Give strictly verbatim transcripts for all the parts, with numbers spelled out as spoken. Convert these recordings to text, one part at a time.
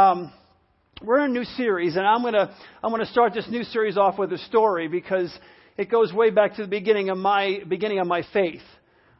Um, we're in a new series, and I'm gonna I'm gonna start this new series off with a story because it goes way back to the beginning of my beginning of my faith.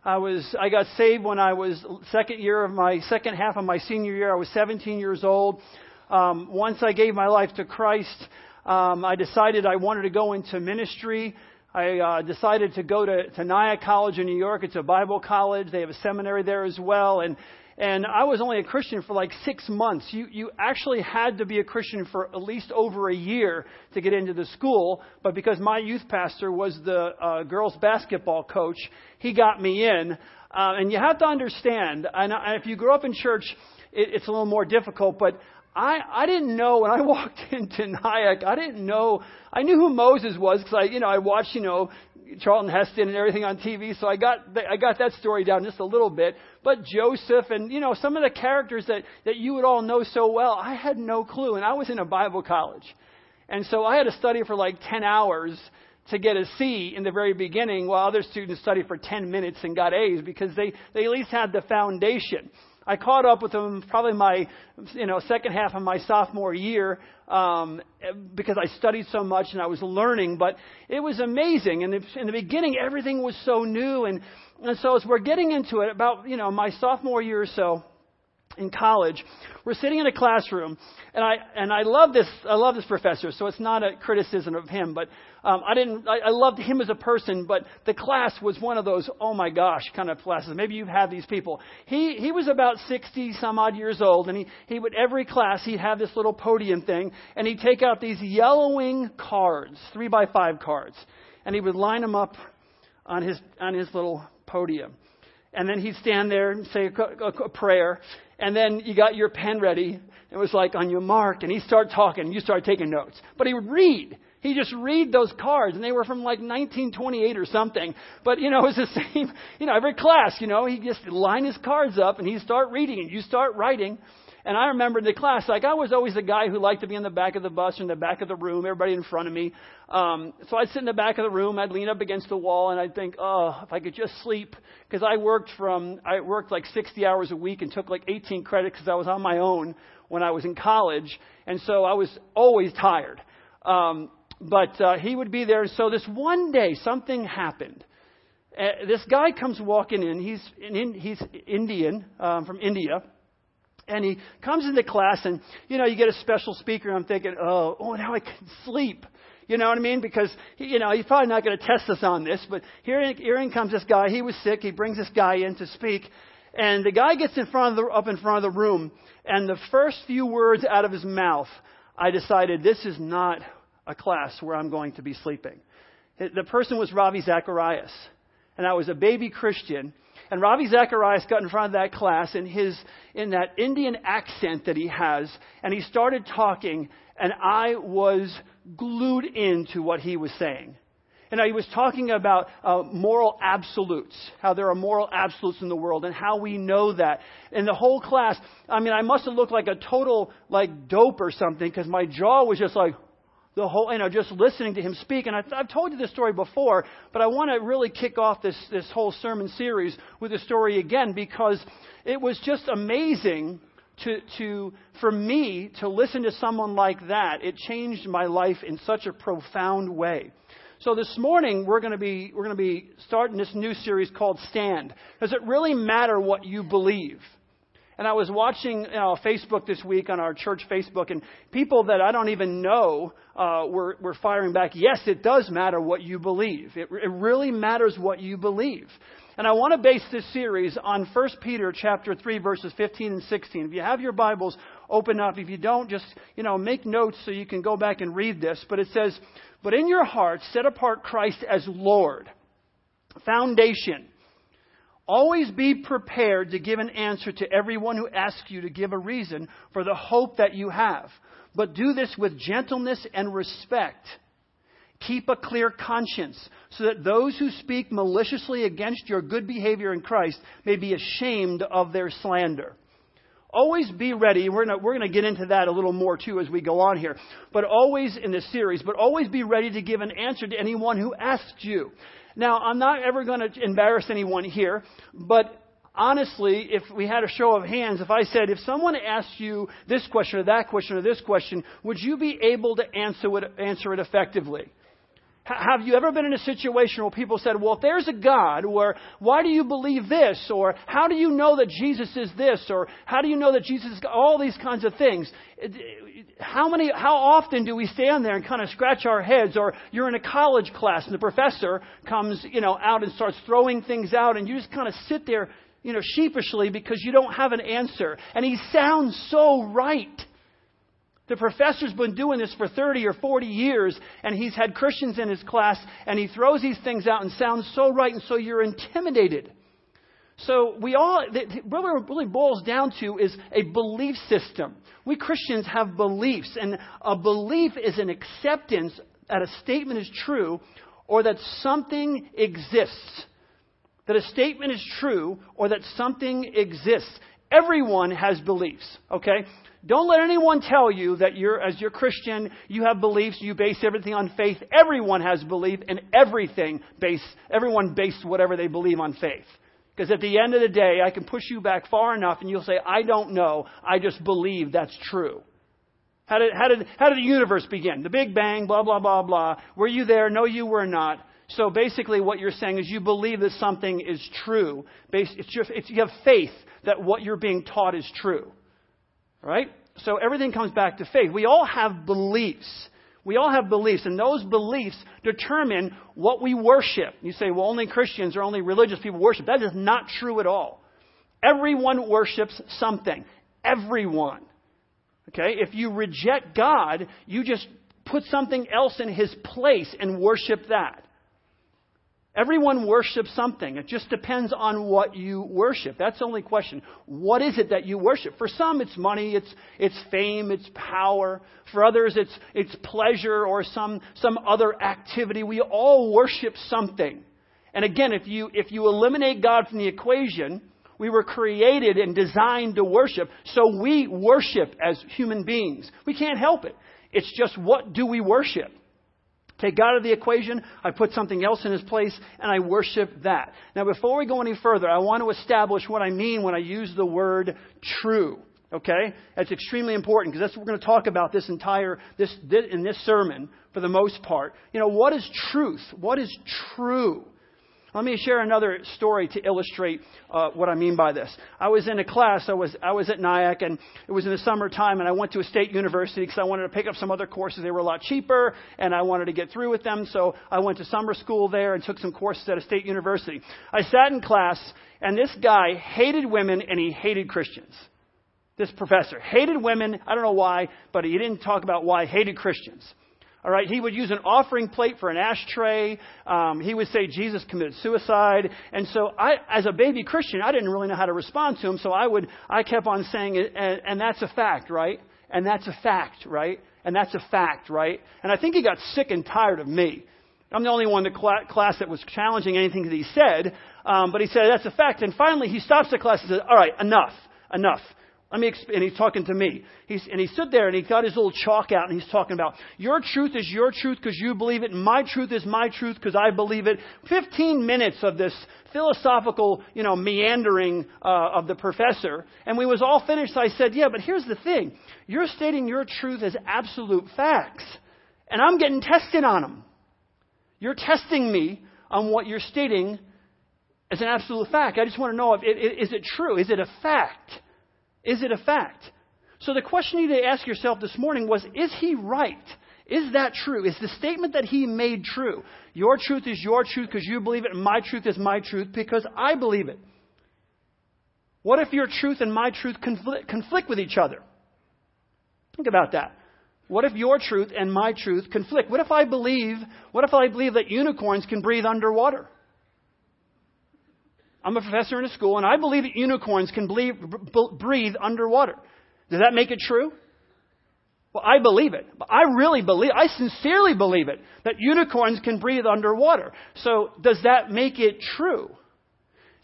I was I got saved when I was second year of my second half of my senior year. I was seventeen years old. Um, once I gave my life to Christ, um, I decided I wanted to go into ministry. I uh, decided to go to, to Naya College in New York. It's a Bible college. They have a seminary there as well. And and I was only a Christian for like six months. You you actually had to be a Christian for at least over a year to get into the school. But because my youth pastor was the uh, girls basketball coach, he got me in. Uh, and you have to understand, and if you grew up in church, it, it's a little more difficult, but I, I didn't know when I walked into Nyack, I didn't know, I knew who Moses was because I, you know, I watched, you know, Charlton Heston and everything on T V. So I got, the, I got that story down just a little bit, but Joseph and, you know, some of the characters that, that you would all know so well, I had no clue. And I was in a Bible college. And so I had to study for like ten hours to get a C in the very beginning while other students studied for ten minutes and got A's because they, they at least had the foundation. I caught up with them probably my, you know, second half of my sophomore year um, because I studied so much and I was learning. But it was amazing. And in the beginning, everything was so new. And, and so as we're getting into it, about, you know, my sophomore year or so in college, we're sitting in a classroom. And I and I love this. I love this professor. So it's not a criticism of him. But um, I didn't. I, I loved him as a person. But the class was one of those, oh, my gosh, kind of classes. Maybe you've had these people. He he was about sixty some odd years old. And he, he would every class he'd have this little podium thing. And he'd take out these yellowing cards, three by five cards. And he would line them up on his on his little podium. And then he'd stand there and say a, a, a prayer. And then you got your pen ready. It was like, on your mark. And he'd start talking. And you start taking notes. But he would read. He'd just read those cards. And they were from like nineteen twenty-eight or something. But, you know, it was the same. You know, every class, you know, he'd just line his cards up. And he'd start reading. And you start writing. And I remember in the class, like, I was always the guy who liked to be in the back of the bus or in the back of the room. Everybody in front of me. Um, so I'd sit in the back of the room. I'd lean up against the wall, and I'd think, oh, if I could just sleep. Because I worked from, I worked like sixty hours a week and took like eighteen credits because I was on my own when I was in college. And so I was always tired. Um, but uh, he would be there. So this one day, something happened. Uh, this guy comes walking in. He's in, he's Indian, um, from India. And he comes into class and, you know, you get a special speaker. And I'm thinking, oh, oh, now I can sleep. You know what I mean? Because, he, you know, he's probably not going to test us on this. But here in, here in comes this guy. He was sick. He brings this guy in to speak. And the guy gets in front of the, up in front of the room. And the first few words out of his mouth, I decided this is not a class where I'm going to be sleeping. The person was Ravi Zacharias. And I was a baby Christian. And Ravi Zacharias got in front of that class in his in that Indian accent that he has, and he started talking, and I was glued into what he was saying. And he was talking about uh, moral absolutes, how there are moral absolutes in the world, and how we know that. And the whole class, I mean, I must have looked like a total like dope or something, because my jaw was just like. The whole, you know, just listening to him speak. And I've, I've told you this story before, but I want to really kick off this, this whole sermon series with a story again, because it was just amazing to, to, for me to listen to someone like that. It changed my life in such a profound way. So this morning we're going to be, we're going to be starting this new series called Stand. Does it really matter what you believe? And I was watching, you know, Facebook this week on our church Facebook, and people that I don't even know uh, were, were firing back, yes, it does matter what you believe. It, it really matters what you believe. And I want to base this series on First Peter chapter three, verses fifteen and sixteen. If you have your Bibles, open up. If you don't, just, you know, make notes so you can go back and read this. But it says, but in your hearts set apart Christ as Lord, foundation. Always be prepared to give an answer to everyone who asks you to give a reason for the hope that you have. But do this with gentleness and respect. Keep a clear conscience so that those who speak maliciously against your good behavior in Christ may be ashamed of their slander. Always be ready. We're going we're going to get into that a little more, too, as we go on here. But always in this series, but always be ready to give an answer to anyone who asks you. Now, I'm not ever going to embarrass anyone here, but honestly, if we had a show of hands, if I said, if someone asked you this question or that question or this question, would you be able to answer it, answer it effectively? Have you ever been in a situation where people said, well, if there's a God, or why do you believe this? Or how do you know that Jesus is this? Or how do you know that Jesus is all these kinds of things? How many, how often do we stand there and kind of scratch our heads? Or you're in a college class and the professor comes, you know, out and starts throwing things out, and you just kind of sit there, you know, sheepishly because you don't have an answer. And he sounds so right. The professor's been doing this for thirty or forty years, and he's had Christians in his class, and he throws these things out and sounds so right, and so you're intimidated. So we all, what it really boils down to is a belief system. We Christians have beliefs, and a belief is an acceptance that a statement is true or that something exists. That a statement is true or that something exists. Everyone has beliefs, okay? Don't let anyone tell you that you're, as you're Christian, you have beliefs, you base everything on faith. Everyone has belief, and everything base, everyone based whatever they believe on faith. Because at the end of the day, I can push you back far enough and you'll say, I don't know, I just believe that's true. How did, how did, how did the universe begin? The Big Bang, blah, blah, blah, blah. Were you there? No, you were not. So basically what you're saying is you believe that something is true. It's your, it's, you have faith that what you're being taught is true. Right? So everything comes back to faith. We all have beliefs. We all have beliefs, and those beliefs determine what we worship. You say, well, only Christians or only religious people worship. That is not true at all. Everyone worships something. Everyone. Okay? If you reject God, you just put something else in his place and worship that. Everyone worships something. It just depends on what you worship. That's the only question. What is it that you worship? For some, it's money, it's it's fame, it's power. For others, it's it's pleasure or some some other activity. We all worship something. And again, if you if you eliminate God from the equation, we were created and designed to worship. So we worship as human beings. We can't help it. It's just, what do we worship? Take God out of the equation, I put something else in his place, and I worship that. Now, before we go any further, I want to establish what I mean when I use the word true. Okay? That's extremely important, because that's what we're going to talk about this entire, this, this in this sermon for the most part. You know, what is truth? What is true? Let me share another story to illustrate uh, what I mean by this. I was in a class. I was I was at Nyack, and it was in the summertime, and I went to a state university because I wanted to pick up some other courses. They were a lot cheaper, and I wanted to get through with them. So I went to summer school there and took some courses at a state university. I sat in class, and this guy hated women, and he hated Christians. This professor hated women. I don't know why, but he didn't talk about why he hated Christians. All right, he would use an offering plate for an ashtray. Um, he would say Jesus committed suicide. And so I, as a baby Christian, I didn't really know how to respond to him. So I would, I kept on saying, and, and that's a fact, right? And that's a fact, right? And that's a fact, right? And I think he got sick and tired of me. I'm the only one in the cl- class that was challenging anything that he said. Um, but he said, that's a fact. And finally, he stops the class and says, all right, enough, enough. Let me exp- and he's talking to me. He's, and he stood there and he got his little chalk out and he's talking about, your truth is your truth because you believe it. And my truth is my truth because I believe it. Fifteen minutes of this philosophical, you know, meandering uh, of the professor. And when it was all finished, I said, yeah, but here's the thing. You're stating your truth as absolute facts. And I'm getting tested on them. You're testing me on what you're stating as an absolute fact. I just want to know, if it, it, is it true? Is it a fact? Is it a fact? So the question you need to ask yourself this morning was, is he right? Is that true? Is the statement that he made true? Your truth is your truth because you believe it, and my truth is my truth because I believe it. What if your truth and my truth confl- conflict with each other? Think about that. What if your truth and my truth conflict? What if I believe, what if I believe that unicorns can breathe underwater? I'm a professor in a school, and I believe that unicorns can believe, breathe underwater. Does that make it true? Well, I believe it. I really believe, I sincerely believe it, that unicorns can breathe underwater. So does that make it true?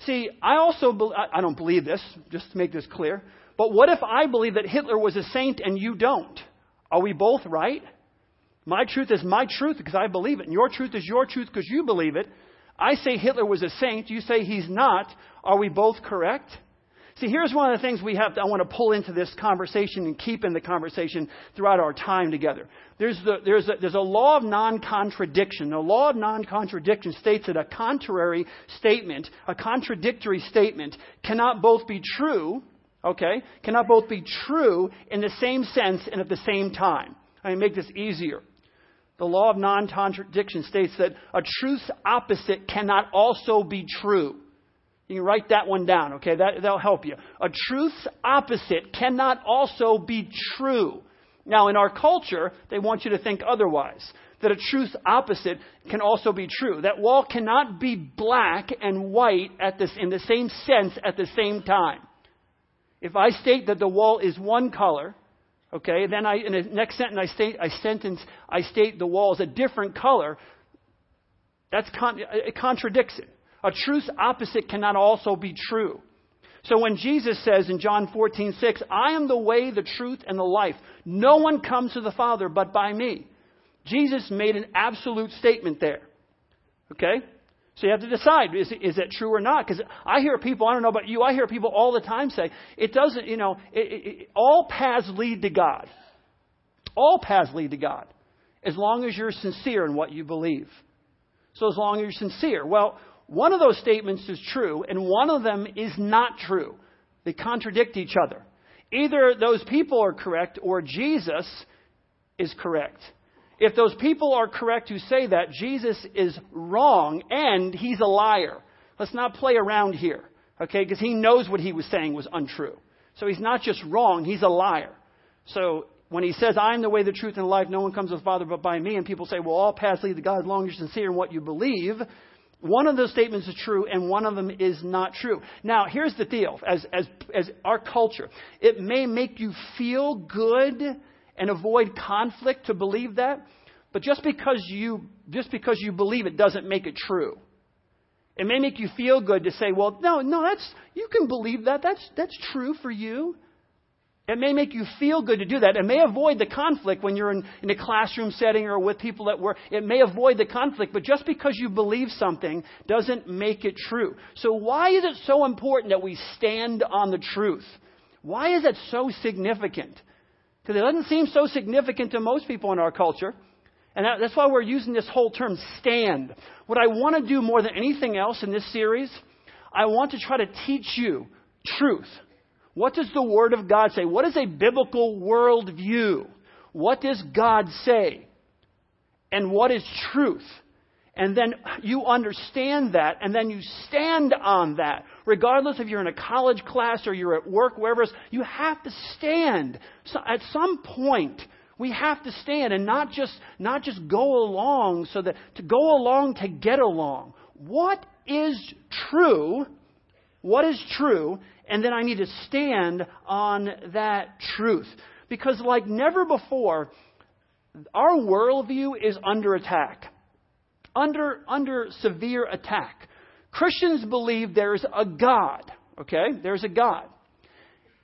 See, I also, be, I don't believe this, just to make this clear, but what if I believe that Hitler was a saint and you don't? Are we both right? My truth is my truth because I believe it, and your truth is your truth because you believe it. I say Hitler was a saint. You say he's not. Are we both correct? See, here's one of the things we have to, I want to pull into this conversation and keep in the conversation throughout our time together. There's the, there's a, there's a law of non-contradiction. The law of non-contradiction states that a contrary statement, a contradictory statement, cannot both be true, okay? Cannot both be true in the same sense and at the same time. I mean, make this easier. The law of non-contradiction states that a truth's opposite cannot also be true. You can write that one down, okay? That, that'll help you. A truth's opposite cannot also be true. Now, in our culture, they want you to think otherwise, that a truth's opposite can also be true. That wall cannot be black and white at this, in the same sense at the same time. If I state that the wall is one color, okay, then I, in the next sentence, I state, I sentence, I state the wall is a different color, that's con- it contradicts it. A truth's opposite cannot also be true. So when Jesus says in John fourteen six, I am the way, the truth, and the life. No one comes to the Father but by me. Jesus made an absolute statement there. Okay? So you have to decide, is, is that true or not? Because I hear people, I don't know about you, I hear people all the time say, it doesn't, you know, it, it, it, all paths lead to God. All paths lead to God. As long as you're sincere in what you believe. So as long as you're sincere. Well, one of those statements is true, and one of them is not true. They contradict each other. Either those people are correct, or Jesus is correct. If those people are correct who say that, Jesus is wrong, and he's a liar. Let's not play around here, okay? Because he knows what he was saying was untrue. So he's not just wrong, he's a liar. So when he says, I am the way, the truth, and life, no one comes to the Father but by me, and people say, well, all paths lead to God as long as you're sincere in what you believe. One of those statements is true, and one of them is not true. Now, here's the deal. As, as, as our culture, it may make you feel good and avoid conflict to believe that, but just because you just because you believe it doesn't make it true. It may make you feel good to say, well, no, no, that's you can believe that. That's that's true for you. It may make you feel good to do that. It may avoid the conflict when you're in, in a classroom setting or with people at work. It may avoid the conflict, but just because you believe something doesn't make it true. So why is it so important that we stand on the truth? Why is it so significant? Because it doesn't seem so significant to most people in our culture. And that, that's why we're using this whole term, stand. What I want to do more than anything else in this series, I want to try to teach you truth. What does the Word of God say? What is a biblical worldview? What does God say? And what is truth? And then you understand that, and then you stand on that. Regardless if you're in a college class or you're at work, wherever it is, you have to stand. So at some point, we have to stand and not just not just go along so that to go along to get along. What is true? What is true? And then I need to stand on that truth. Because like never before, our worldview is under attack. Under under severe attack. Christians believe there's a God. Okay? There's a God.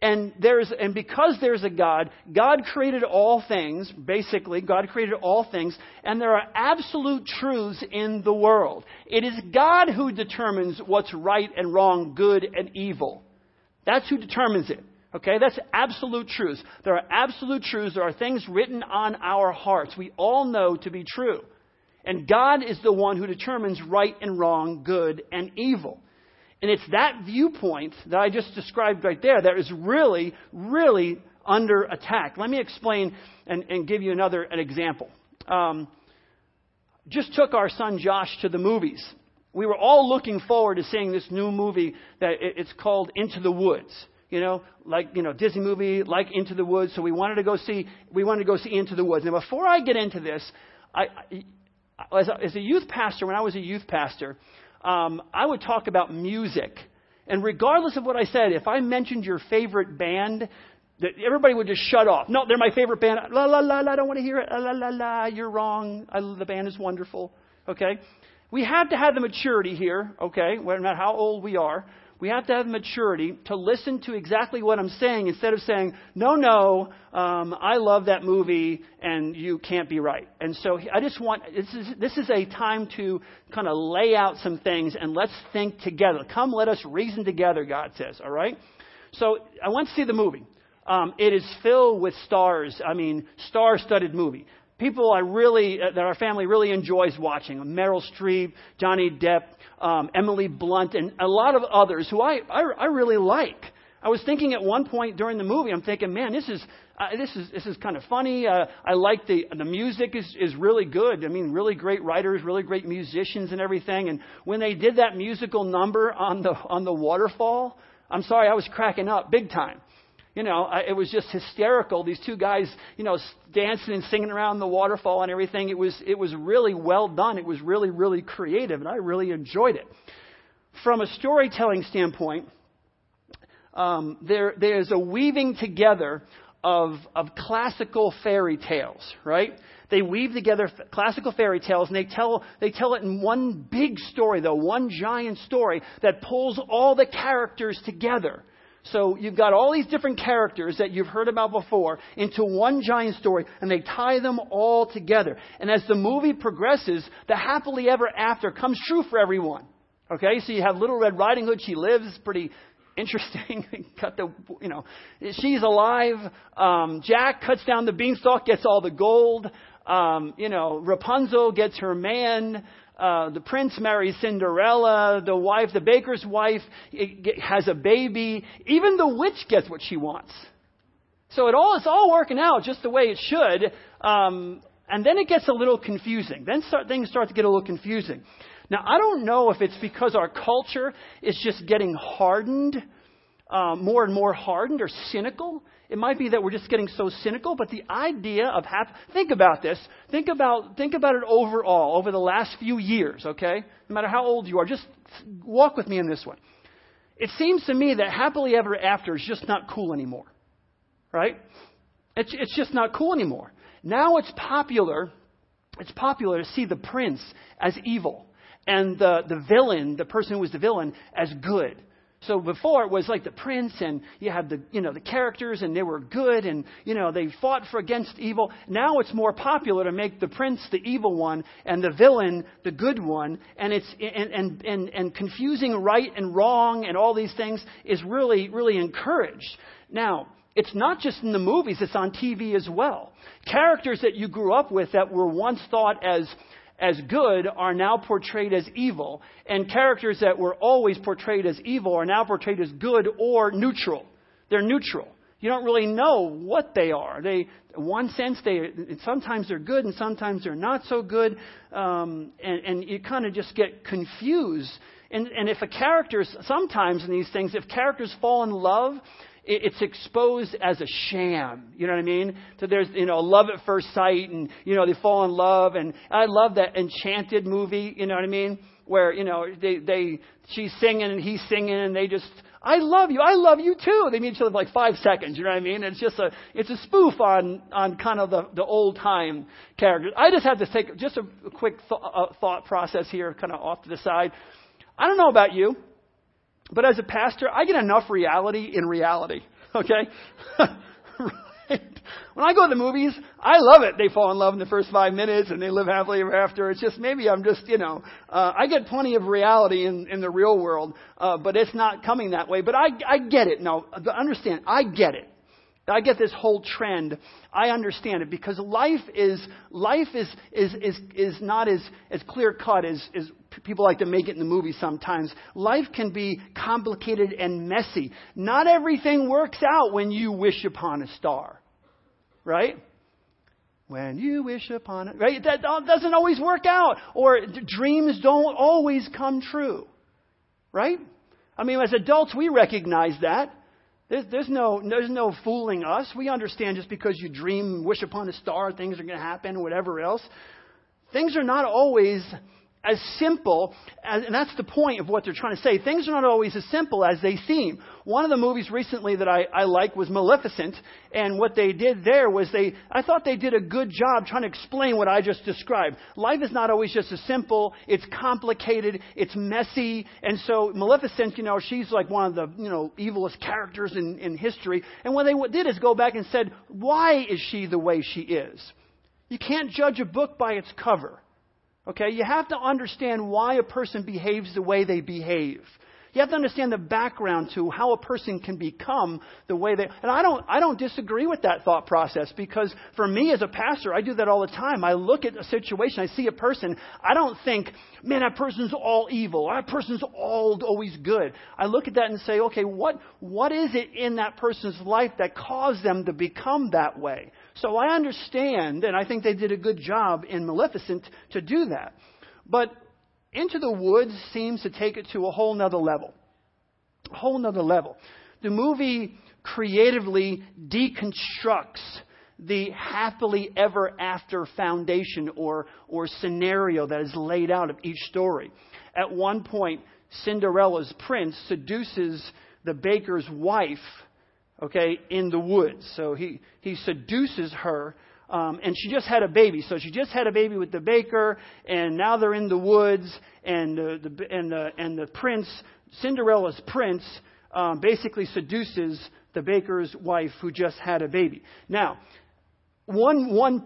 And there's and because there's a God, God created all things, basically. God created all things, and there are absolute truths in the world. It is God who determines what's right and wrong, good and evil. That's who determines it. Okay? That's absolute truths. There are absolute truths. There are things written on our hearts we all know to be true. And God is the one who determines right and wrong, good and evil. And it's that viewpoint that I just described right there that is really, really under attack. Let me explain and, and give you another an example. Um, just took our son Josh to the movies. We were all looking forward to seeing this new movie that it's called Into the Woods, you know, like, you know, Disney movie, like Into the Woods. So we wanted to go see, we wanted to go see Into the Woods. Now, before I get into this, I, I as, a, as a youth pastor, when I was a youth pastor, um, I would talk about music. And regardless of what I said, if I mentioned your favorite band, that everybody would just shut off. No, they're my favorite band. La, la, la, la, I don't want to hear it. La, la, la, la, you're wrong. I, the band is wonderful. Okay. We have to have the maturity here, okay? Well, not how old we are. We have to have maturity to listen to exactly what I'm saying instead of saying, no, no, um, I love that movie and you can't be right. And so I just want, this is, this is a time to kind of lay out some things and let's think together. Come, let us reason together, God says, all right? So I went to see the movie. Um, it is filled with stars. I mean, star-studded movie. People I really, uh, that our family really enjoys watching. Meryl Streep, Johnny Depp, um, Emily Blunt, and a lot of others who I, I, I really like. I was thinking at one point during the movie, I'm thinking, man, this is uh, this is this is kind of funny. Uh, I like the the music is is really good. I mean, really great writers, really great musicians, and everything. And when they did that musical number on the on the waterfall, I'm sorry, I was cracking up big time. You know, I, it was just hysterical. These two guys, you know, dancing and singing around the waterfall and everything. It was it was really well done. It was really, really creative, and I really enjoyed it. From a storytelling standpoint, um, there there's a weaving together of of classical fairy tales, right? They weave together f- classical fairy tales, and they tell they tell it in one big story, though, one giant story that pulls all the characters together. So you've got all these different characters that you've heard about before into one giant story, and they tie them all together. And as the movie progresses, the happily ever after comes true for everyone. Okay, so you have Little Red Riding Hood. She lives, pretty interesting. Cut the, you know, she's alive. Um, Jack cuts down the beanstalk, gets all the gold. Um, you know, Rapunzel gets her man. Uh, the prince marries Cinderella. The wife, the baker's wife, it, it has a baby. Even the witch gets what she wants. So it all it's all working out just the way it should. Um, and then it gets a little confusing. Then start, things start to get a little confusing. Now, I don't know if it's because our culture is just getting hardened, uh, more and more hardened or cynical. It might be that we're just getting so cynical, but the idea of hap- think about this. Think about think about it overall over the last few years, okay? No matter how old you are, just walk with me in this one. It seems to me that happily ever after is just not cool anymore, right? It's it's just not cool anymore. Now it's popular. It's popular to see the prince as evil and the the villain, the person who was the villain, as good. So before it was like the prince and you had the, you know, the characters and they were good and, you know, they fought for against evil. Now it's more popular to make the prince the evil one and the villain the good one. And it's, and, and, and, and confusing right and wrong and all these things is really, really encouraged. Now, it's not just in the movies, it's on T V as well. Characters that you grew up with that were once thought as as good are now portrayed as evil, and characters that were always portrayed as evil are now portrayed as good or neutral. They're neutral. You don't really know what they are. They, in one sense, they sometimes they're good and sometimes they're not so good, um, and, and you kind of just get confused. And, and if a character, sometimes in these things, if characters fall in love, it's exposed as a sham. You know what I mean? So there's, you know, love at first sight and, you know, they fall in love. And I love that Enchanted movie. You know what I mean? Where, you know, they, they, she's singing and he's singing and they just, I love you. I love you too. They meet each other for like five seconds. You know what I mean? It's just a, it's a spoof on, on kind of the, the old time characters. I just have to take just a, a quick th- uh, thought process here, kind of off to the side. I don't know about you, but as a pastor, I get enough reality in reality, okay? Right? When I go to the movies, I love it. They fall in love in the first five minutes and they live happily ever after. It's just maybe I'm just, you know, uh, I get plenty of reality in, in the real world, uh, but it's not coming that way. But I, I get it. No, understand, I get it. I get this whole trend. I understand it because life is life is is is, is not as, as clear cut as, as people like to make it in the movies sometimes. Life can be complicated and messy. Not everything works out when you wish upon a star, right? When you wish upon it, right? That doesn't always work out, or dreams don't always come true, right? I mean, as adults, we recognize that. There's no, there's no fooling us. We understand just because you dream, wish upon a star, things are going to happen, whatever else. Things are not always as simple, as, and that's the point of what they're trying to say. Things are not always as simple as they seem. One of the movies recently that I, I like was Maleficent, and what they did there was they, I thought they did a good job trying to explain what I just described. Life is not always just as simple, it's complicated, it's messy, and so Maleficent, you know, she's like one of the, you know, evilest characters in, in history, and what they did is go back and said, why is she the way she is? You can't judge a book by its cover. Okay, you have to understand why a person behaves the way they behave. You have to understand the background to how a person can become the way they... And I don't I don't disagree with that thought process, because for me as a pastor, I do that all the time. I look at a situation, I see a person, I don't think, man, that person's all evil, that person's all always good. I look at that and say, okay, what what is it in that person's life that caused them to become that way? So I understand, and I think they did a good job in Maleficent to do that. But Into the Woods seems to take it to a whole nother level. A whole nother level. The movie creatively deconstructs the happily ever after foundation or, or scenario that is laid out of each story. At one point, Cinderella's prince seduces the baker's wife, okay, in the woods. So he, he seduces her, um, and she just had a baby. So she just had a baby with the baker, and now they're in the woods, and the, the and the and the prince, Cinderella's prince, um, basically seduces the baker's wife who just had a baby. Now, one one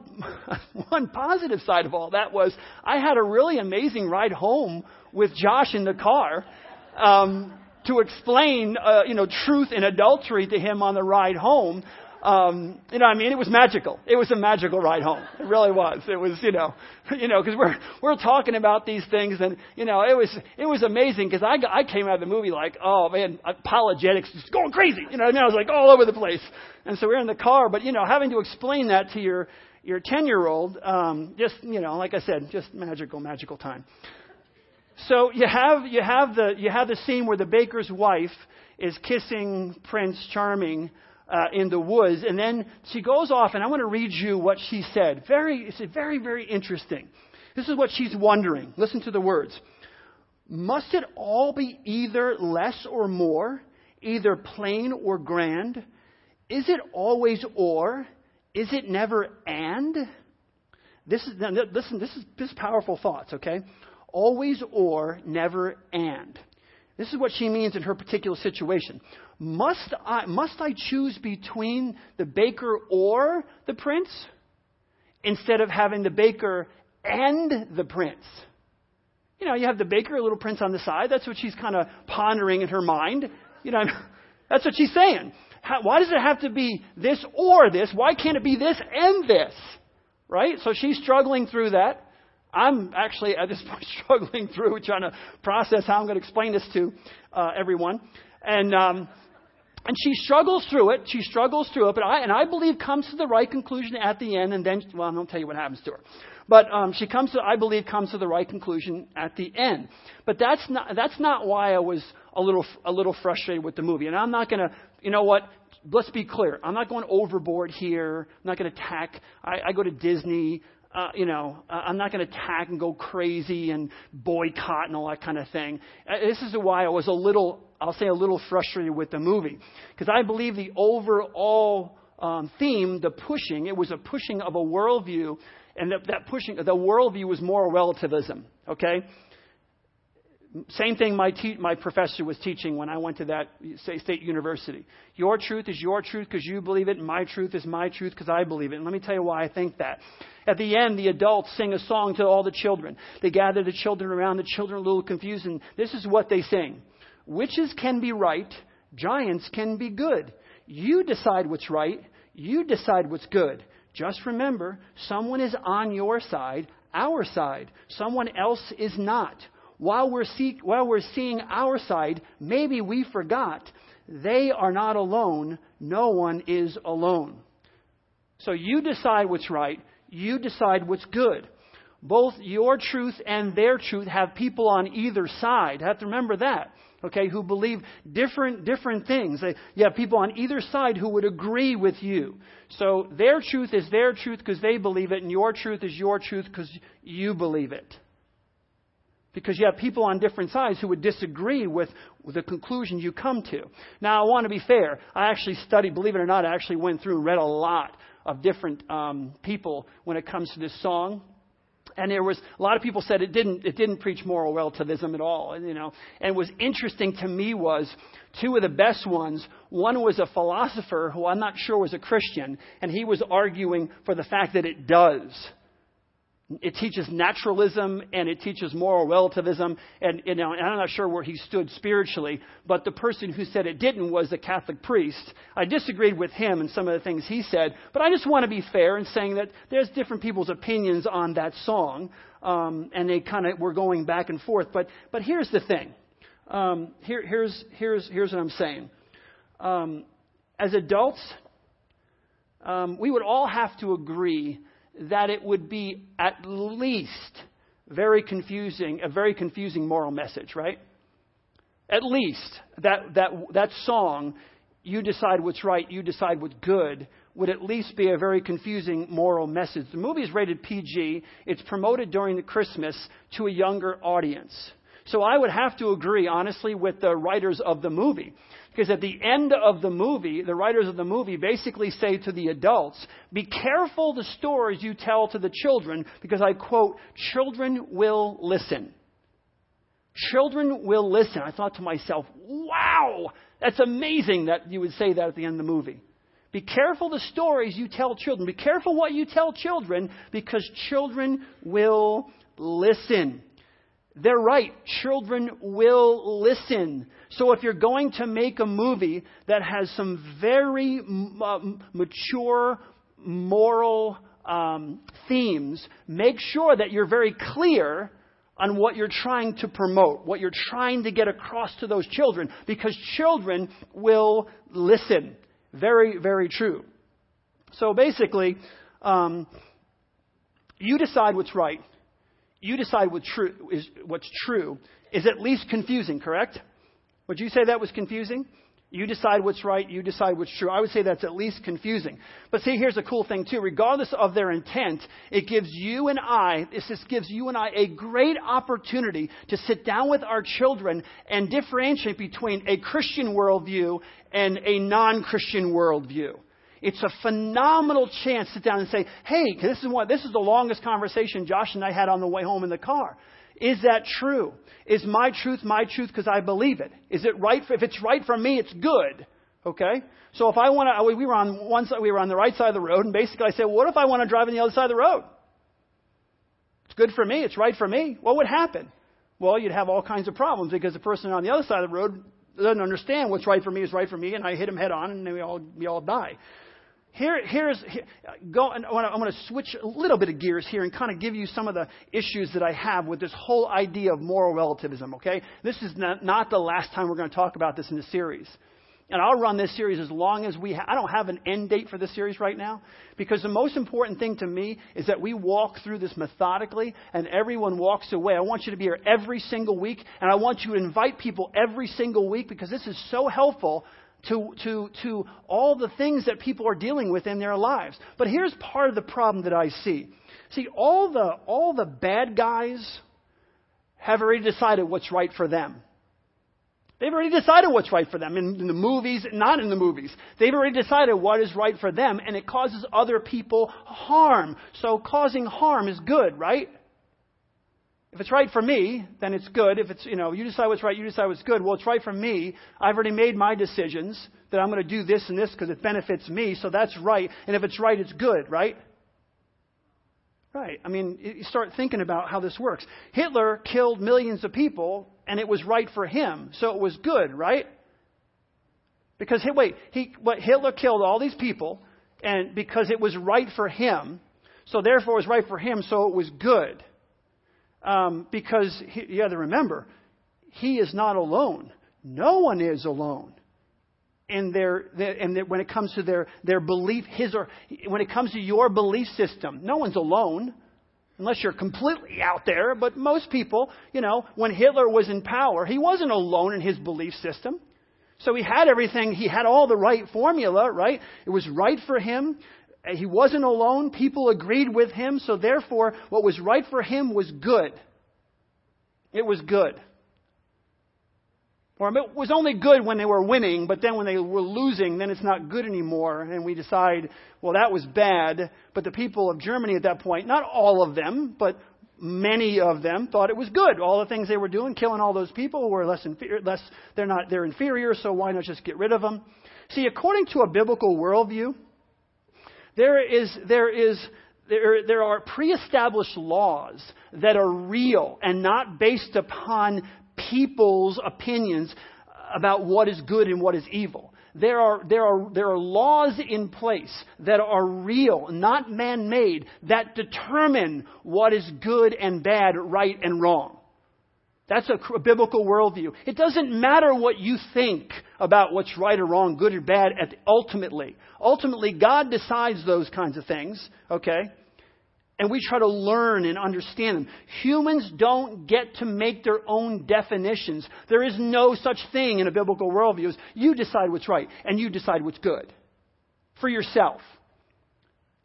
one positive side of all that was I had a really amazing ride home with Josh in the car. Um, to explain, uh, you know, truth and adultery to him on the ride home. Um, you know, I mean, it was magical. It was a magical ride home. It really was. It was, you know, you know, because we're we're talking about these things, and you know, it was it was amazing because I I came out of the movie like, oh man, apologetics is going crazy. You know, what I mean, I was like all over the place, and so we're in the car, but you know, having to explain that to your your ten-year-old, um, just you know, like I said, just magical, magical time. So you have you have the you have the scene where the baker's wife is kissing Prince Charming uh, in the woods, and then she goes off, and I want to read you what she said. Very, it's very, very interesting. This is what she's wondering. Listen to the words. Must it all be either less or more, either plain or grand? Is it always or? Is it never and? This is listen. This is this is powerful thoughts. Okay. Always or, never and. This is what she means in her particular situation. Must I, must I choose between the baker or the prince instead of having the baker and the prince? You know, you have the baker, a little prince on the side. That's what she's kind of pondering in her mind. You know, that's what she's saying. How, why does it have to be this or this? Why can't it be this and this? Right? So she's struggling through that. I'm actually at this point struggling through trying to process how I'm going to explain this to uh, everyone. And um, and she struggles through it. She struggles through it. But I, and I believe comes to the right conclusion at the end. And then, well, I won't tell you what happens to her. But um, she comes to, I believe, comes to the right conclusion at the end. But that's not that's not why I was a little a little frustrated with the movie. And I'm not going to, you know what? Let's be clear. I'm not going overboard here. I'm not going to tack. I, I go to Disney. Uh, you know, uh, I'm not going to attack and go crazy and boycott and all that kind of thing. Uh, this is why I was a little, I'll say a little frustrated with the movie. Because I believe the overall um, theme, the pushing, it was a pushing of a worldview. And that, that pushing, the worldview was moral relativism, okay? Same thing my te- my professor was teaching when I went to that state university. Your truth is your truth because you believe it. And my truth is my truth because I believe it. And let me tell you why I think that. At the end, the adults sing a song to all the children. They gather the children around. The children are a little confused. And this is what they sing. Witches can be right. Giants can be good. You decide what's right. You decide what's good. Just remember, someone is on your side, our side. Someone else is not. While we're, see, while we're seeing our side, maybe we forgot they are not alone. No one is alone. So you decide what's right. You decide what's good. Both your truth and their truth have people on either side. I have to remember that, okay, who believe different different things. You have people on either side who would agree with you. So their truth is their truth because they believe it, and your truth is your truth because you believe it. because you have people on different sides who would disagree with the conclusion you come to. Now, I want to be fair. I actually studied, believe it or not, I actually went through and read a lot of different um, people when it comes to this song. And there was a lot of people said it didn't it didn't preach moral relativism at all, you know. And what's interesting to me was two of the best ones. One was a philosopher who I'm not sure was a Christian, and he was arguing for the fact that it does. It teaches naturalism and it teaches moral relativism, and you know, and I'm not sure where he stood spiritually. But the person who said it didn't was the Catholic priest. I disagreed with him and some of the things he said, but I just want to be fair in saying that there's different people's opinions on that song, um, and they kind of were going back and forth. But but here's the thing. Um, here here's here's here's what I'm saying. Um, as adults, um, we would all have to agree that it would be at least very confusing, a very confusing moral message, right? At least that that that song, you decide what's right, you decide what's good, would at least be a very confusing moral message. The movie is rated P G. It's promoted during the Christmas to a younger audience. So I would have to agree, honestly, with the writers of the movie. Because at the end of the movie, the writers of the movie basically say to the adults, be careful the stories you tell to the children, because I quote, children will listen. Children will listen. I thought to myself, wow, that's amazing that you would say that at the end of the movie. Be careful the stories you tell children. Be careful what you tell children, because children will listen. They're right. Children will listen. So if you're going to make a movie that has some very um, mature moral um, themes, make sure that you're very clear on what you're trying to promote, what you're trying to get across to those children, because children will listen. Very, very true. So basically, um, you decide what's right. You decide what true is, what's true is at least confusing, correct? Would you say that was confusing? You decide what's right. You decide what's true. I would say that's at least confusing. But see, here's a cool thing, too. Regardless of their intent, it gives you and I, this just gives you and I a great opportunity to sit down with our children and differentiate between a Christian worldview and a non-Christian worldview. It's a phenomenal chance to sit down and say, hey, this is what this is the longest conversation Josh and I had on the way home in the car. Is that true? Is my truth my truth because I believe it? Is it right? For, if it's right for me, it's good. Okay? So if I want to, we were on one side, we were on the right side of the road, and basically I said, well, what if I want to drive on the other side of the road? It's good for me. It's right for me. What would happen? Well, you'd have all kinds of problems because the person on the other side of the road doesn't understand what's right for me is right for me, and I hit him head on, and we all we all die. Here, here's here, go. And I'm going to switch a little bit of gears here and kind of give you some of the issues that I have with this whole idea of moral relativism. Okay, this is not, not the last time we're going to talk about this in the series, and I'll run this series as long as we. Ha- I don't have an end date for this series right now because the most important thing to me is that we walk through this methodically, and everyone walks away. I want you to be here every single week, and I want you to invite people every single week because this is so helpful to to to all the things that people are dealing with in their lives. But here's part of the problem that I see. See, all the all the bad guys have already decided what's right for them. They've already decided what's right for them in, in the movies, not in the movies. They've already decided what is right for them, and it causes other people harm. So causing harm is good, right? If it's right for me, then it's good. If it's, you know, you decide what's right, you decide what's good. Well, it's right for me. I've already made my decisions that I'm going to do this and this because it benefits me. So that's right. And if it's right, it's good, right? Right. I mean, you start thinking about how this works. Hitler killed millions of people and it was right for him. So it was good, right? Because, hey, wait, he, what, Hitler killed all these people and because it was right for him. So therefore it was right for him. So it was good. Um, because he, you have to remember, he is not alone. No one is alone in their, their and their, when it comes to their, their belief, his or when it comes to your belief system, no one's alone unless you're completely out there. But most people, you know, when Hitler was in power, he wasn't alone in his belief system. So he had everything. He had all the right formula, right? It was right for him. He wasn't alone. People agreed with him. So therefore, what was right for him was good. it was good. Or it was only good when they were winning, but then when they were losing, then it's not good anymore. And we decide, well, that was bad. But the people of Germany at that point, not all of them, but many of them thought it was good. All the things they were doing, killing all those people, were less inferior, less, they're not, they're inferior, so why not just get rid of them? See, according to a biblical worldview, there is, there is, There, there are pre-established laws that are real and not based upon people's opinions about what is good and what is evil. There are, there are, there are laws in place that are real, not man-made, that determine what is good and bad, right and wrong. That's a, a biblical worldview. It doesn't matter what you think about what's right or wrong, good or bad, at the, ultimately. Ultimately, God decides those kinds of things, okay? And we try to learn and understand them. Humans don't get to make their own definitions. There is no such thing in a biblical worldview as you decide what's right and you decide what's good for yourself.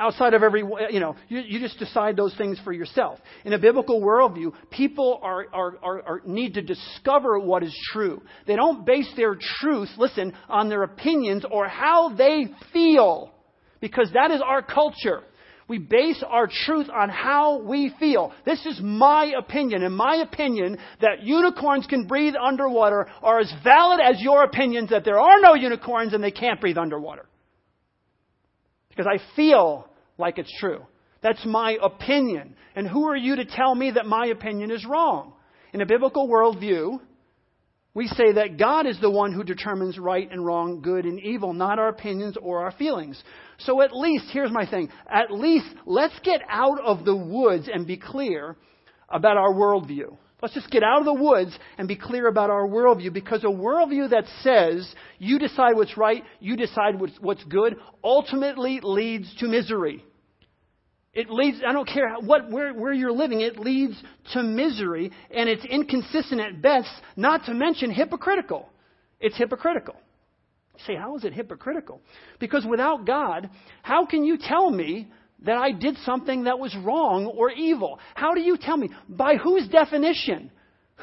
Outside of every, you know, you, you just decide those things for yourself. In a biblical worldview, people are, are, are, are need to discover what is true. They don't base their truth, listen, on their opinions or how they feel, because that is our culture. We base our truth on how we feel. This is my opinion. In my opinion, that unicorns can breathe underwater are as valid as your opinions that there are no unicorns and they can't breathe underwater. Because I feel like it's true. That's my opinion. And who are you to tell me that my opinion is wrong? In a biblical worldview, we say that God is the one who determines right and wrong, good and evil, not our opinions or our feelings. So at least, here's my thing, at least let's get out of the woods and be clear about our worldview. Let's just get out of the woods and be clear about our worldview, because a worldview that says you decide what's right, you decide what's, what's good, ultimately leads to misery. It leads, I don't care what where, where you're living, it leads to misery, and it's inconsistent at best, not to mention hypocritical. It's hypocritical. You say, how is it hypocritical? Because without God, how can you tell me that I did something that was wrong or evil? How do you tell me? By whose definition?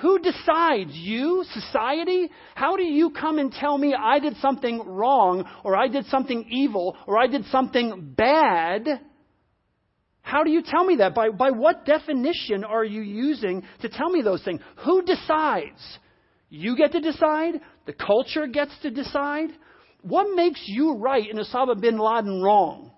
Who decides? You? Society? How do you come and tell me I did something wrong or I did something evil or I did something bad? How do you tell me that? By, by what definition are you using to tell me those things? Who decides? You get to decide? The culture gets to decide? What makes you right and Osama bin Laden wrong?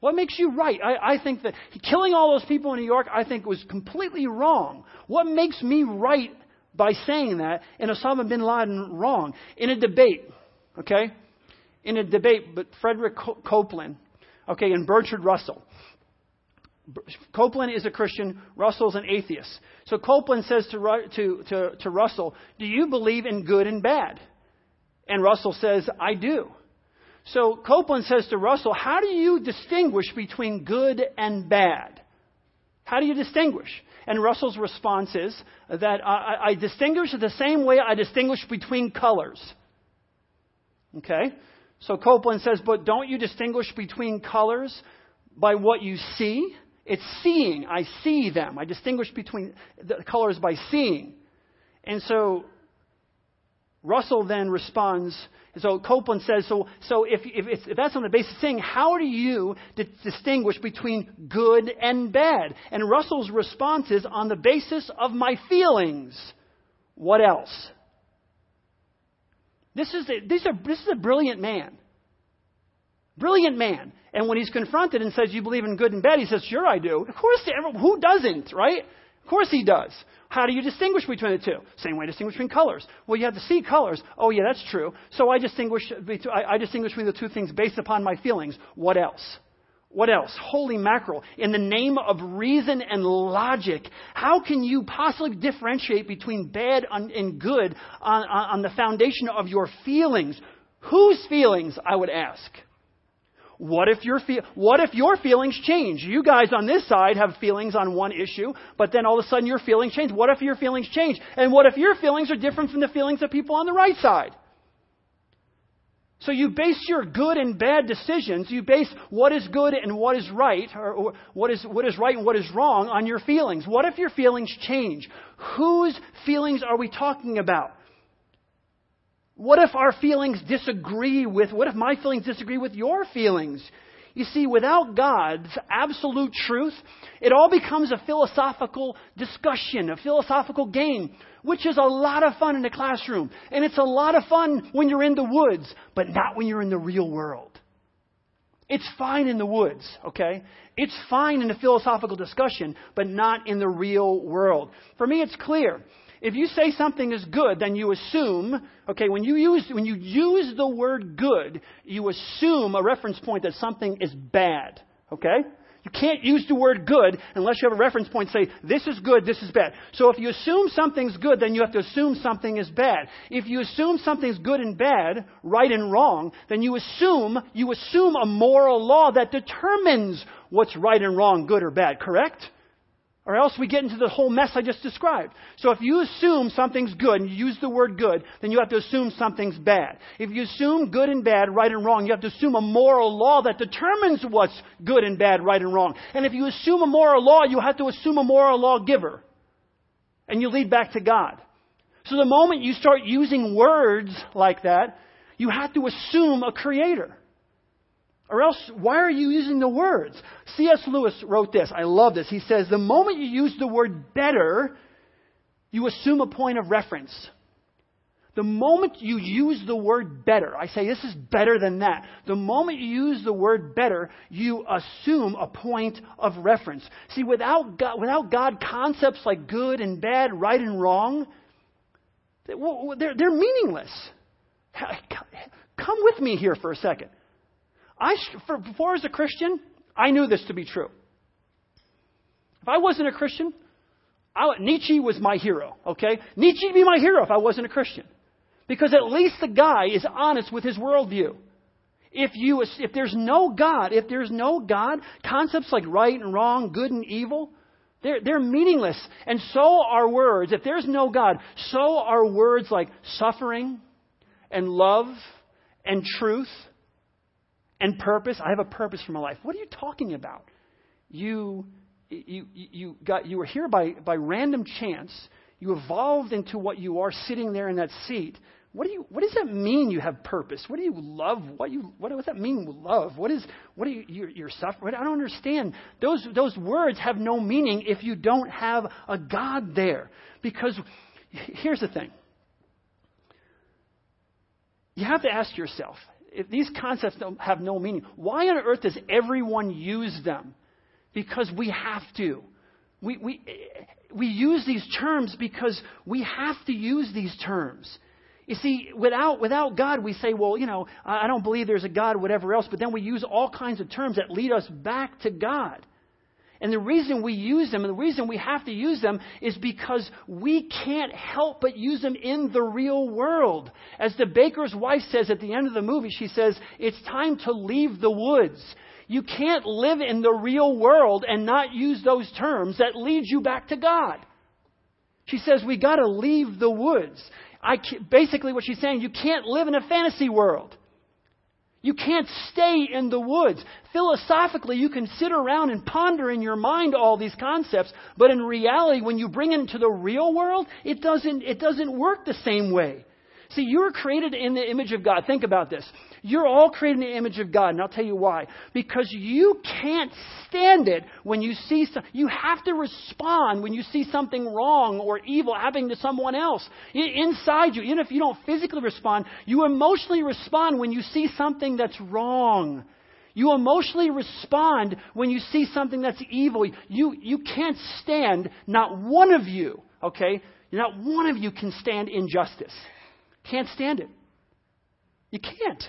What makes you right? I, I think that killing all those people in New York, I think was completely wrong. What makes me right by saying that and Osama bin Laden wrong? In a debate, okay? In a debate, but Frederick Copeland, okay, and Bertrand Russell. Copeland is a Christian, Russell's an atheist. So Copeland says to, to, to, to Russell, do you believe in good and bad? And Russell says, I do. So Copeland says to Russell, how do you distinguish between good and bad? How do you distinguish? And Russell's response is that I, I distinguish the same way I distinguish between colors. Okay? So Copeland says, but don't you distinguish between colors by what you see? It's seeing. I see them. I distinguish between the colors by seeing. And so Russell then responds, so Copeland says, so so if if, it's, if that's on the basis of saying, how do you di- distinguish between good and bad? And Russell's response is, on the basis of my feelings. What else? This is a, these are this is a brilliant man. Brilliant man. And when he's confronted and says, you believe in good and bad, he says, sure I do. Of course, who doesn't, right? Of course he does. How do you distinguish between the two? Same way I distinguish between colors. Well, you have to see colors. Oh, yeah, that's true. So I distinguish, I distinguish between the two things based upon my feelings. What else? What else? Holy mackerel. In the name of reason and logic, how can you possibly differentiate between bad and good on, on the foundation of your feelings? Whose feelings, I would ask? What if your fe- what if your feelings change? You guys on this side have feelings on one issue, but then all of a sudden your feelings change. What if your feelings change? And what if your feelings are different from the feelings of people on the right side? So you base your good and bad decisions, you base what is good and what is right, or, or what is what is right and what is wrong on your feelings. What if your feelings change? Whose feelings are we talking about? What if our feelings disagree with, what if my feelings disagree with your feelings? You see, without God's absolute truth, it all becomes a philosophical discussion, a philosophical game, which is a lot of fun in the classroom. And it's a lot of fun when you're in the woods, but not when you're in the real world. It's fine in the woods, okay? It's fine in a philosophical discussion, but not in the real world. For me, it's clear. If you say something is good, then you assume, okay, when you use when you use the word good, you assume a reference point that something is bad, okay? You can't use the word good unless you have a reference point to say, this is good, this is bad. So if you assume something's good, then you have to assume something is bad. If you assume something's good and bad, right and wrong, then you assume you assume a moral law that determines what's right and wrong, good or bad, correct? Or else we get into the whole mess I just described. So if you assume something's good and you use the word good, then you have to assume something's bad. If you assume good and bad, right and wrong, you have to assume a moral law that determines what's good and bad, right and wrong. And if you assume a moral law, you have to assume a moral lawgiver. And you lead back to God. So the moment you start using words like that, you have to assume a creator. Or else, why are you using the words? C S. Lewis wrote this. I love this. He says, the moment you use the word better, you assume a point of reference. The moment you use the word better, I say, this is better than that. The moment you use the word better, you assume a point of reference. See, without God, without God, concepts like good and bad, right and wrong, they're, they're meaningless. Come with me here for a second. I, for, before as a Christian, I knew this to be true. If I wasn't a Christian, I, Nietzsche was my hero, okay? Nietzsche would be my hero if I wasn't a Christian. Because at least the guy is honest with his worldview. If you, if there's no God, if there's no God, concepts like right and wrong, good and evil, they're, they're meaningless. And so are words. If there's no God, so are words like suffering and love and truth. And purpose. I have a purpose for my life. What are you talking about? You, you, you got. You were here by, by random chance. You evolved into what you are sitting there in that seat. What do you? What does that mean? You have purpose. What do you love? What you? What does that mean? Love. What is? What do you? You're, you're suffering. I don't understand. Those those words have no meaning if you don't have a God there. Because here's the thing. You have to ask yourself. If these concepts don't have no meaning, why on earth does everyone use them? Because we have to. We we we use these terms because we have to use these terms. You see, without without God, we say, well, you know, I don't believe there's a God, whatever else. But then we use all kinds of terms that lead us back to God. And the reason we use them and the reason we have to use them is because we can't help but use them in the real world. As the baker's wife says at the end of the movie, she says, it's time to leave the woods. You can't live in the real world and not use those terms that lead you back to God. She says, we got to leave the woods. I can't, basically what she's saying, you can't live in a fantasy world. You can't stay in the woods. Philosophically, you can sit around and ponder in your mind all these concepts, but in reality, when you bring it into the real world, it doesn't, it doesn't work the same way. See, you were created in the image of God. Think about this. You're all created in the image of God, and I'll tell you why. Because you can't stand it when you see some, you have to respond when you see something wrong or evil happening to someone else. Inside you, even if you don't physically respond, you emotionally respond when you see something that's wrong. You emotionally respond when you see something that's evil. You, you can't stand, not one of you, okay? Not one of you can stand injustice. Can't stand it. You can't.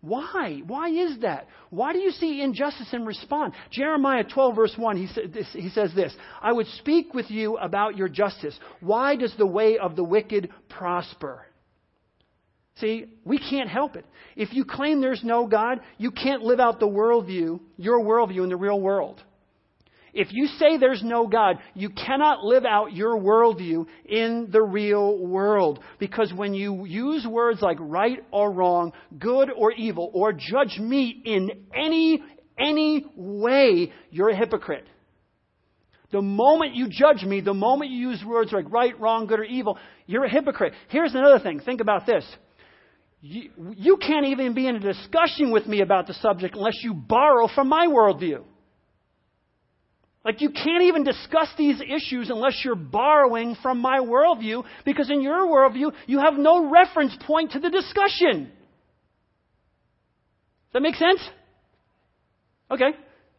Why? Why is that? Why do you see injustice and respond? Jeremiah twelve, verse one, he, sa- this, he says this, I would speak with you about your justice. Why does the way of the wicked prosper? See, we can't help it. If you claim there's no God, you can't live out the worldview, your worldview in the real world. If you say there's no God, you cannot live out your worldview in the real world. Because when you use words like right or wrong, good or evil, or judge me in any, any way, you're a hypocrite. The moment you judge me, the moment you use words like right, wrong, good, or evil, you're a hypocrite. Here's another thing. Think about this. You, you can't even be in a discussion with me about the subject unless you borrow from my worldview. Like, you can't even discuss these issues unless you're borrowing from my worldview, because in your worldview, you have no reference point to the discussion. Does that make sense? Okay.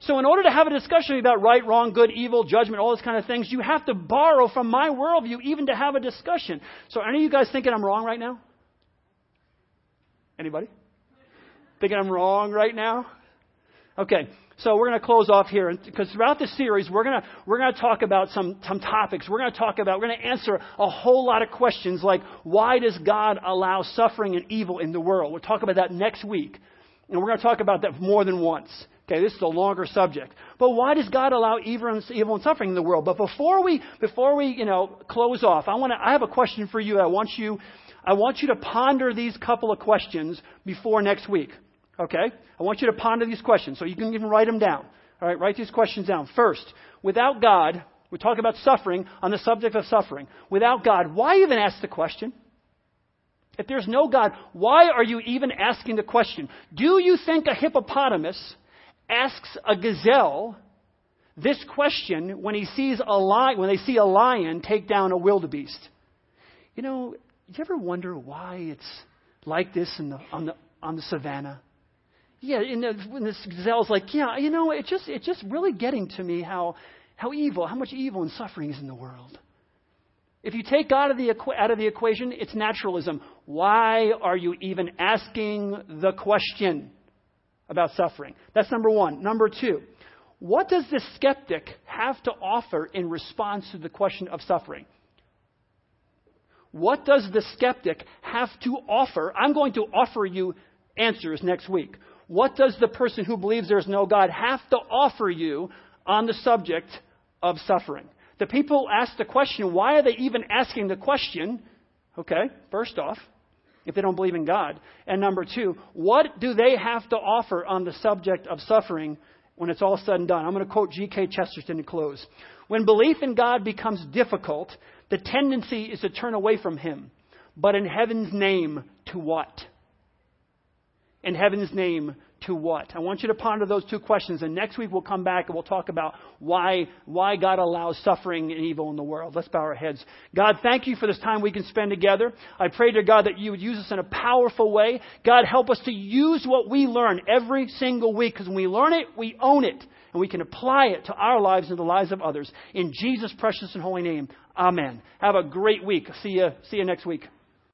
So in order to have a discussion about right, wrong, good, evil, judgment, all those kind of things, you have to borrow from my worldview even to have a discussion. So are any of you guys thinking I'm wrong right now? Anybody? Thinking I'm wrong right now? Okay. So we're going to close off here, because throughout this series, we're going to we're going to talk about some, some topics. We're going to talk about, we're going to answer a whole lot of questions like, why does God allow suffering and evil in the world? We'll talk about that next week. And we're going to talk about that more than once. Okay, this is a longer subject. But why does God allow evil and, evil and suffering in the world? But before we before we, you know, close off, I want to I have a question for you. I want you I want you to ponder these couple of questions before next week. Okay? I want you to ponder these questions, so you can even write them down. All right, write these questions down. First, without God, we're talking about suffering, on the subject of suffering. Without God, why even ask the question? If there's no God, why are you even asking the question? Do you think a hippopotamus asks a gazelle this question when he sees a lion, when they see a lion take down a wildebeest? You know, you ever wonder why it's like this in the on the on the savannah? Yeah, and this gazelle's like, yeah, you know, it just it's just really getting to me how how evil, how much evil and suffering is in the world. If you take God out of the equ- out of the equation, it's naturalism. Why are you even asking the question about suffering? That's number one. Number two, what does the skeptic have to offer in response to the question of suffering? What does the skeptic have to offer? I'm going to offer you answers next week. What does the person who believes there's no God have to offer you on the subject of suffering? The people ask the question, why are they even asking the question? Okay, first off, if they don't believe in God. And number two, what do they have to offer on the subject of suffering when it's all said and done? I'm going to quote G K Chesterton to close. When belief in God becomes difficult, the tendency is to turn away from him. But in heaven's name, to what? In heaven's name, to what? I want you to ponder those two questions. And next week we'll come back and we'll talk about why why God allows suffering and evil in the world. Let's bow our heads. God, thank you for this time we can spend together. I pray, dear God, that you would use us in a powerful way. God, help us to use what we learn every single week, because when we learn it, we own it. And we can apply it to our lives and the lives of others. In Jesus' precious and holy name, amen. Have a great week. See you, see you next week.